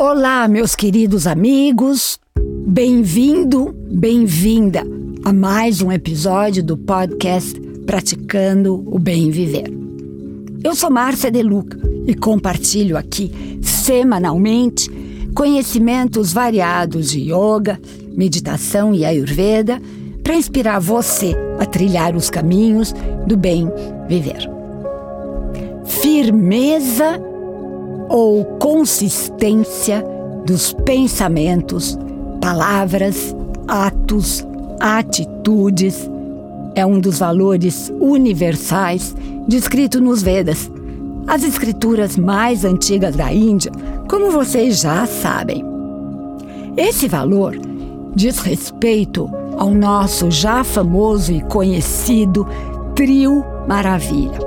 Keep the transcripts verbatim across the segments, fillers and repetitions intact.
Olá, meus queridos amigos, bem-vindo, bem-vinda a mais um episódio do podcast Praticando o Bem Viver. Eu sou Márcia De Luca e compartilho aqui, semanalmente, conhecimentos variados de yoga, meditação e Ayurveda para inspirar você a trilhar os caminhos do bem viver. Firmeza ou consistência dos pensamentos, palavras, atos, atitudes é um dos valores universais descrito nos Vedas, as escrituras mais antigas da Índia, como vocês já sabem. Esse valor diz respeito ao nosso já famoso e conhecido trio maravilha.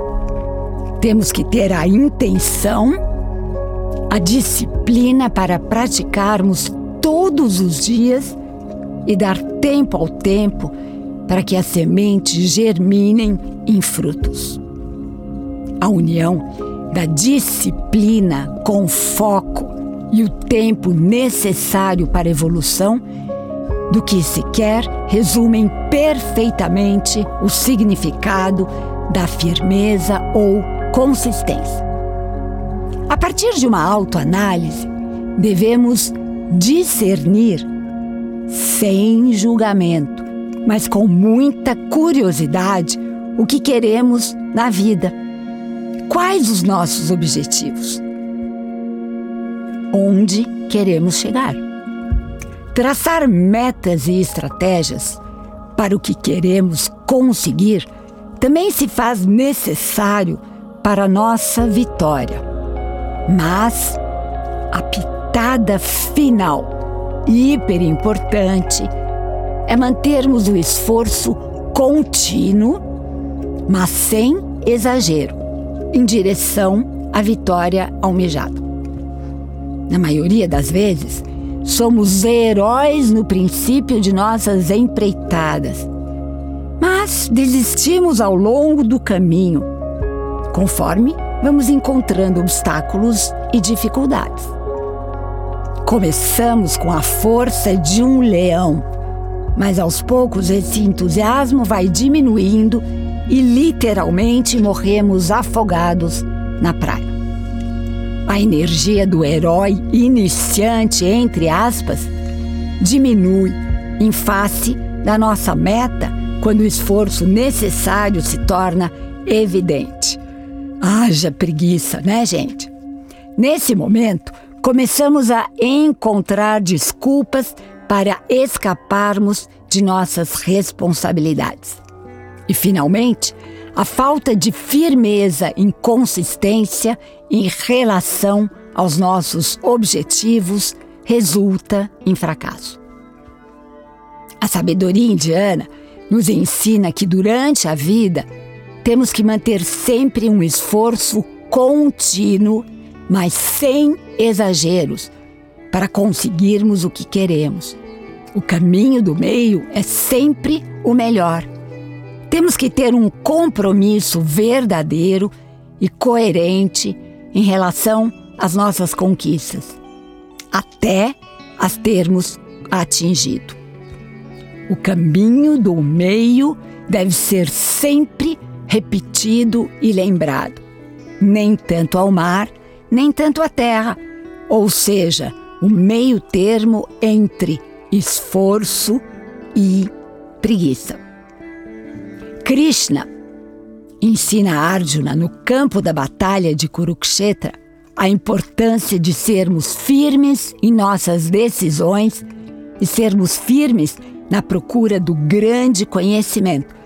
Temos que ter a intenção, a disciplina para praticarmos todos os dias e dar tempo ao tempo para que as sementes germinem em frutos. A união da disciplina com foco e o tempo necessário para a evolução do que se quer resumem perfeitamente o significado da firmeza ou consistência. A partir de uma autoanálise, devemos discernir sem julgamento, mas com muita curiosidade, o que queremos na vida. Quais os nossos objetivos? Onde queremos chegar? Traçar metas e estratégias para o que queremos conseguir também se faz necessário para a nossa vitória. Mas a pitada final, hiper importante, é mantermos o esforço contínuo, mas sem exagero, em direção à vitória almejada. Na maioria das vezes, somos heróis no princípio de nossas empreitadas, mas desistimos ao longo do caminho, conforme vamos encontrando obstáculos e dificuldades. Começamos com a força de um leão, mas aos poucos esse entusiasmo vai diminuindo e literalmente morremos afogados na praia. A energia do herói iniciante, entre aspas, diminui em face da nossa meta quando o esforço necessário se torna evidente. Haja preguiça, né, gente? Nesse momento, começamos a encontrar desculpas para escaparmos de nossas responsabilidades. E, finalmente, a falta de firmeza e consistência em relação aos nossos objetivos resulta em fracasso. A sabedoria indiana nos ensina que, durante a vida, temos que manter sempre um esforço contínuo, mas sem exageros, para conseguirmos o que queremos. O caminho do meio é sempre o melhor. Temos que ter um compromisso verdadeiro e coerente em relação às nossas conquistas, até as termos atingido. O caminho do meio deve ser sempre repetido e lembrado, nem tanto ao mar, nem tanto à terra, ou seja, o meio termo entre esforço e preguiça. Krishna ensina a Arjuna no campo da batalha de Kurukshetra a importância de sermos firmes em nossas decisões e sermos firmes na procura do grande conhecimento,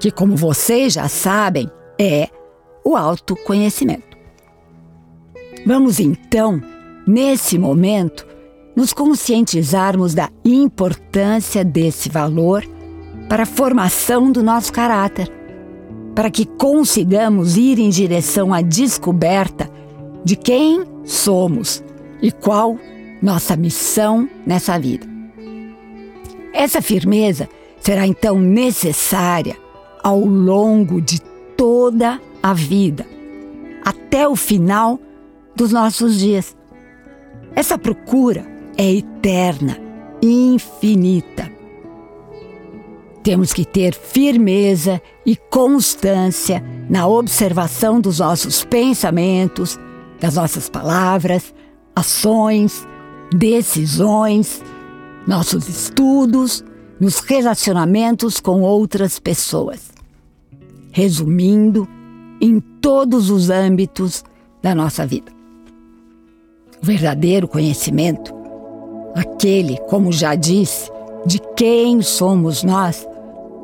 que, como vocês já sabem, é o autoconhecimento. Vamos então, nesse momento, nos conscientizarmos da importância desse valor para a formação do nosso caráter, para que consigamos ir em direção à descoberta de quem somos e qual nossa missão nessa vida. Essa firmeza será então necessária ao longo de toda a vida, até o final dos nossos dias. Essa procura é eterna, infinita. Temos que ter firmeza e constância na observação dos nossos pensamentos, das nossas palavras, ações, decisões, nossos estudos, nos relacionamentos com outras pessoas. Resumindo, em todos os âmbitos da nossa vida. O verdadeiro conhecimento, aquele, como já disse, de quem somos nós,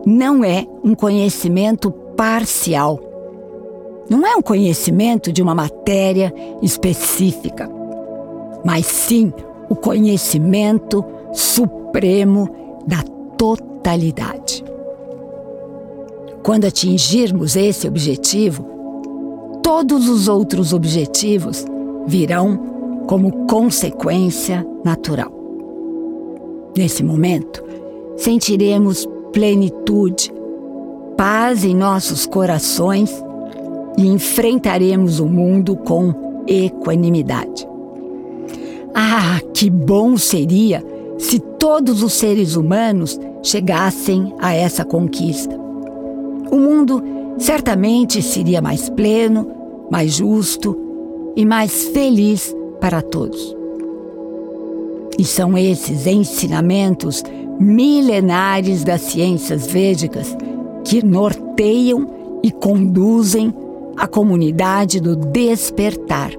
não é um conhecimento parcial. Não é um conhecimento de uma matéria específica, mas sim o conhecimento supremo da totalidade. Quando atingirmos esse objetivo, todos os outros objetivos virão como consequência natural. Nesse momento, sentiremos plenitude, paz em nossos corações e enfrentaremos o mundo com equanimidade. Ah, que bom seria se todos os seres humanos chegassem a essa conquista. O mundo certamente seria mais pleno, mais justo e mais feliz para todos. E são esses ensinamentos milenares das ciências védicas que norteiam e conduzem a comunidade do despertar.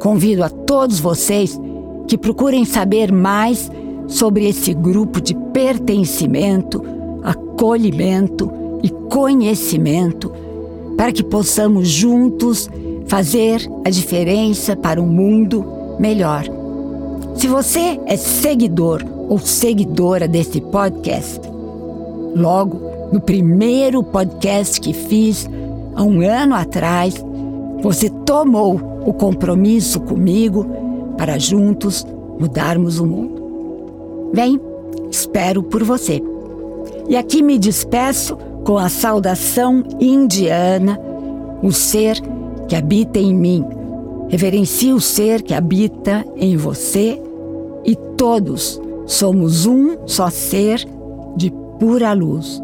Convido a todos vocês que procurem saber mais sobre esse grupo de pertencimento, acolhimento e conhecimento, para que possamos juntos fazer a diferença para um mundo melhor. Se você é seguidor ou seguidora desse podcast, logo no primeiro podcast que fiz, há um ano atrás, você tomou o compromisso comigo para juntos mudarmos o mundo. Bem, espero por você. E aqui me despeço com a saudação indiana, o ser que habita em mim. Reverencie o ser que habita em você e todos somos um só ser de pura luz.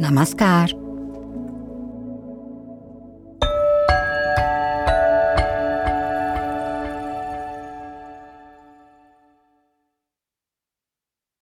Namaskar.